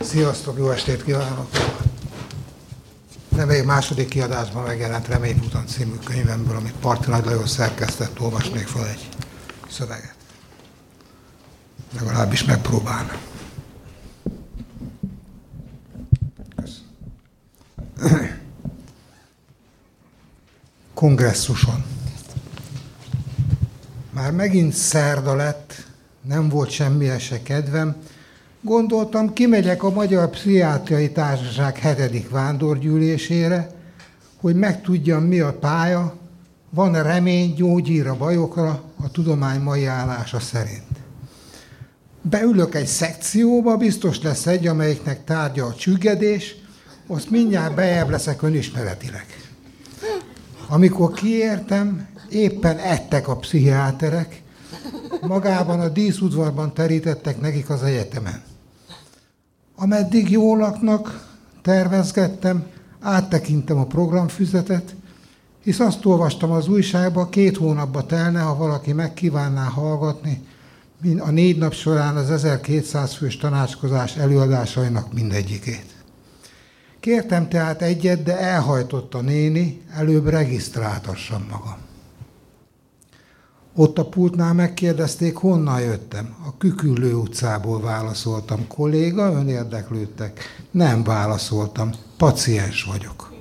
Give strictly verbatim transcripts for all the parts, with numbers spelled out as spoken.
Sziasztok, jó estét kívánok! Remény második kiadásban megjelent Reményfutam című könyvemből, amit Parti Nagy Lajos szerkesztett, olvasnék fel egy szöveget. Legalábbis megpróbálnám. Kongresszuson. Már megint szerda lett, nem volt semmire se kedvem. Gondoltam, kimegyek a Magyar Pszichiátriai Társaság hetedik vándorgyűlésére, hogy megtudjam, mi a pálya, van-e remény gyógyír a bajokra a tudomány mai állása szerint. Beülök egy szekcióba, biztos lesz egy, amelyiknek tárgya a csüggedés, azt mindjárt bejebb leszek önismeretileg. Amikor kiértem, éppen ettek a pszichiáterek, magában a díszudvarban terítettek nekik az egyetemen. Ameddig jól laknak, tervezgettem, áttekintem a programfüzetet, hisz azt olvastam az újságba, két hónapba telne, ha valaki megkívánná hallgatni a négy nap során az ezerkétszáz fős tanácskozás előadásainak mindegyikét. Kértem tehát egyet, de elhajtott a néni, előbb regisztráltassam magam. Ott a pultnál megkérdezték, honnan jöttem. A Küküllő utcából válaszoltam. Kolléga, ön érdeklődtek? Nem válaszoltam. Paciens vagyok.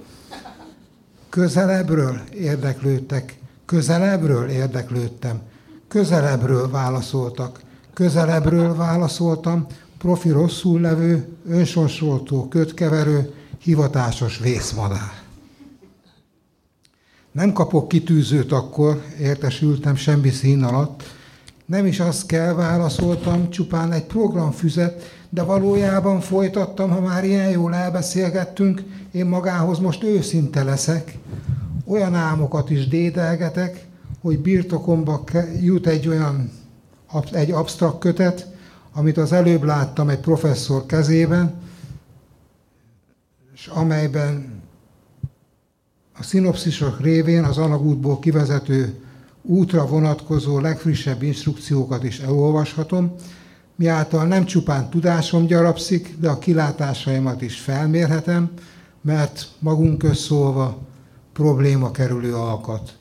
Közelebbről érdeklődtek. Közelebbről érdeklődtem. Közelebbről válaszoltak. Közelebbről válaszoltam. Profi rosszul levő, önsorsoltó, kötkeverő, hivatásos vészmadár. Nem kapok kitűzőt akkor, értesültem semmi szín alatt. Nem is azt kell, válaszoltam, csupán egy programfüzet, de valójában folytattam, ha már ilyen jól elbeszélgettünk, én magához most őszinte leszek. Olyan álmokat is dédelgetek, hogy birtokomba jut egy olyan egy absztrakt kötet, amit az előbb láttam egy professzor kezében, és amelyben a szinopszisok révén az alagútból kivezető útra vonatkozó legfrissebb instrukciókat is elolvashatom, miáltal nem csupán tudásom gyarapszik, de a kilátásaimat is felmérhetem, mert magunk közszólva probléma kerülő alkat.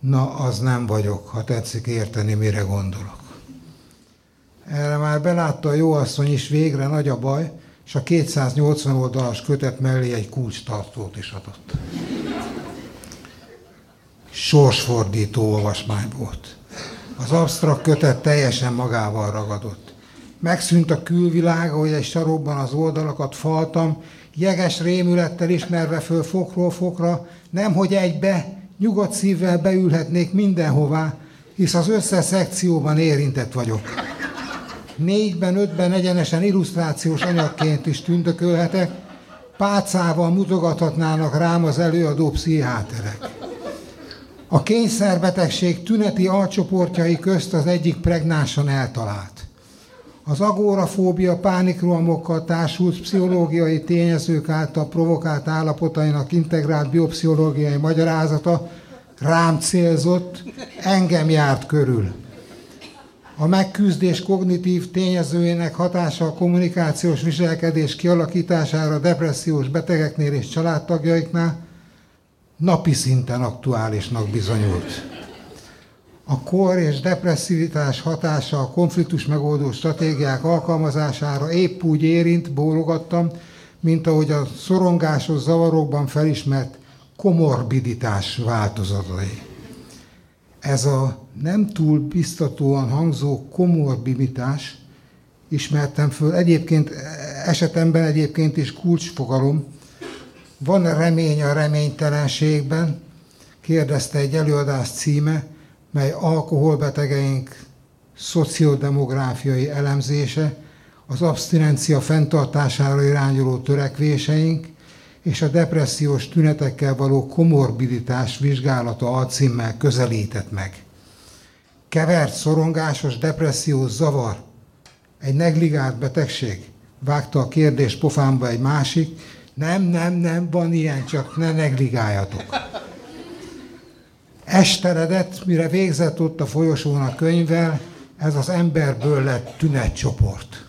Na, az nem vagyok, ha tetszik érteni, mire gondolok. Erre már belátta a jóasszony is, végre nagy a baj, és a kétszáznyolcvan oldalas kötet mellé egy kulcstartót is adott. Sorsfordító olvasmány volt. Az absztrakt kötet teljesen magával ragadott. Megszűnt a külvilága, hogy egy sarokban az oldalakat faltam, jeges rémülettel ismerve föl fokról fokra, nemhogy egybe, nyugodt szívvel beülhetnék mindenhová, hisz az összes szekcióban érintett vagyok. Négyben, ötben egyenesen illusztrációs anyagként is tündökölhetek, pálcával mutogathatnának rám az előadó pszichiáterek. A kényszerbetegség tüneti alcsoportjai közt az egyik pregnánsan eltalált. Az agórafóbia pánikrohamokkal társult pszichológiai tényezők által provokált állapotainak integrált biopszichológiai magyarázata rám célzott, engem járt körül. A megküzdés kognitív tényezőjének hatása a kommunikációs viselkedés kialakítására depressziós betegeknél és családtagjaiknál napi szinten aktuálisnak bizonyult. A kor és depresszivitás hatása a konfliktus megoldó stratégiák alkalmazására épp úgy érint, bólogattam, mint ahogy a szorongásos zavarokban felismert komorbiditás változatai. Ez a nem túl biztatóan hangzó komorbiditás, ismertem föl, egyébként esetemben egyébként is kulcsfogalom. Van remény a reménytelenségben, kérdezte egy előadás címe, mely alkoholbetegeink szociodemográfiai elemzése, az absztinencia fenntartására irányuló törekvéseink és a depressziós tünetekkel való komorbiditás vizsgálata alcímmel közelített meg. Kevert, szorongásos, depressziós zavar, egy negligált betegség, vágta a kérdés pofámba egy másik. Nem, nem, nem, van ilyen, csak ne negligáljatok. Esteredett, mire végzett ott a folyosón a könyvvel, ez az emberből lett tünetcsoport.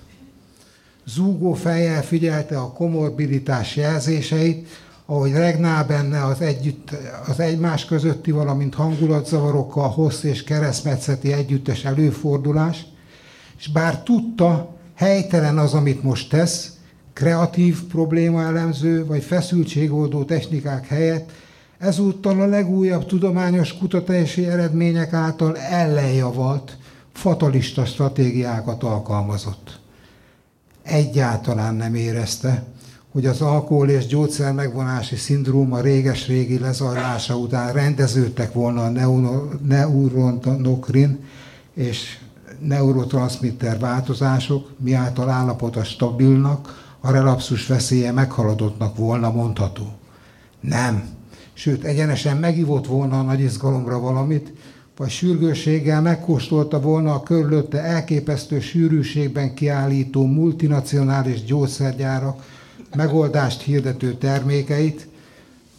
zúgó fejjel figyelte a komorbiditás jelzéseit, ahogy regnál benne az, együtt, az egymás közötti, valamint hangulatzavarokkal hossz és keresztmetszeti együttes előfordulás, és bár tudta, helytelen az, amit most tesz, kreatív problémaelemző vagy feszültségoldó technikák helyett, ezúttal a legújabb tudományos kutatási eredmények által ellenjavalt, fatalista stratégiákat alkalmazott. Egyáltalán nem érezte, hogy az alkohol- és gyógyszermegvonási szindróma réges-régi lezajlása után rendeződtek volna a neuronokrin és neurotranszmitter változások, miáltal állapota stabilnak, a relapszus veszélye meghaladottnak volna mondható. Nem. Sőt, egyenesen megivott volna a nagy izgalomra valamit, vagy sürgősséggel megkóstolta volna a körülötte elképesztő sűrűségben kiállító multinacionális gyógyszergyárak megoldást hirdető termékeit,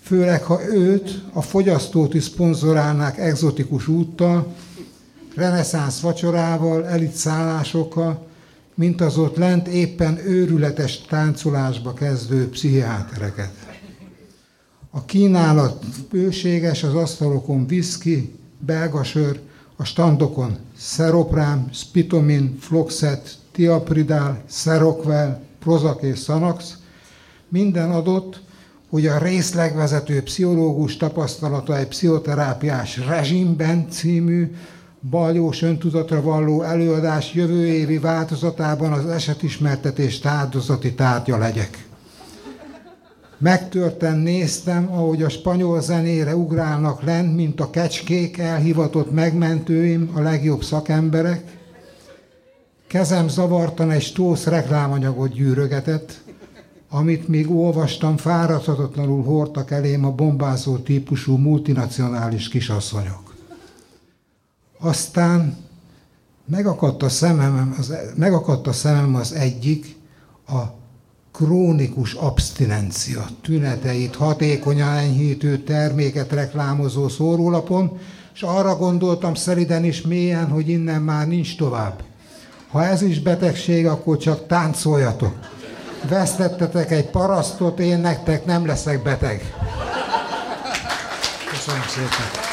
főleg ha őt, a fogyasztót is szponzorálnák egzotikus úttal, reneszánsz vacsorával, elit szállásokkal, mint az ott lent éppen őrületes táncolásba kezdő pszichiátereket. A kínálat bőséges, az asztalokon viszki, belga sör, a standokon seropram, spitomin, floxet, tiapridal, serokvel, prozak és szanax, minden adott, hogy a részlegvezető pszichológus tapasztalata egy pszichoterápiás rezsimben című baljós öntudatra valló előadás jövő évi változatában az esetismertetés áldozati tárgya legyek. Megtörten néztem, ahogy a spanyol zenére ugrálnak lent, mint a kecskék, elhivatott megmentőim, a legjobb szakemberek. Kezem zavartan egy tósz reklámanyagot gyűrögetett, amit még olvastam, fáradhatatlanul hordtak elém a bombázó típusú multinacionális kisasszonyok. Aztán megakadt a szemem az, megakadt a szemem az egyik, a krónikus abstinencia tüneteit hatékonyan enyhítő terméket reklámozó szórólapon, és arra gondoltam szeliden is mélyen, hogy innen már nincs tovább. Ha ez is betegség, akkor csak táncoljatok. Vesztettetek egy parasztot, én nektek nem leszek beteg. Köszönöm szépen.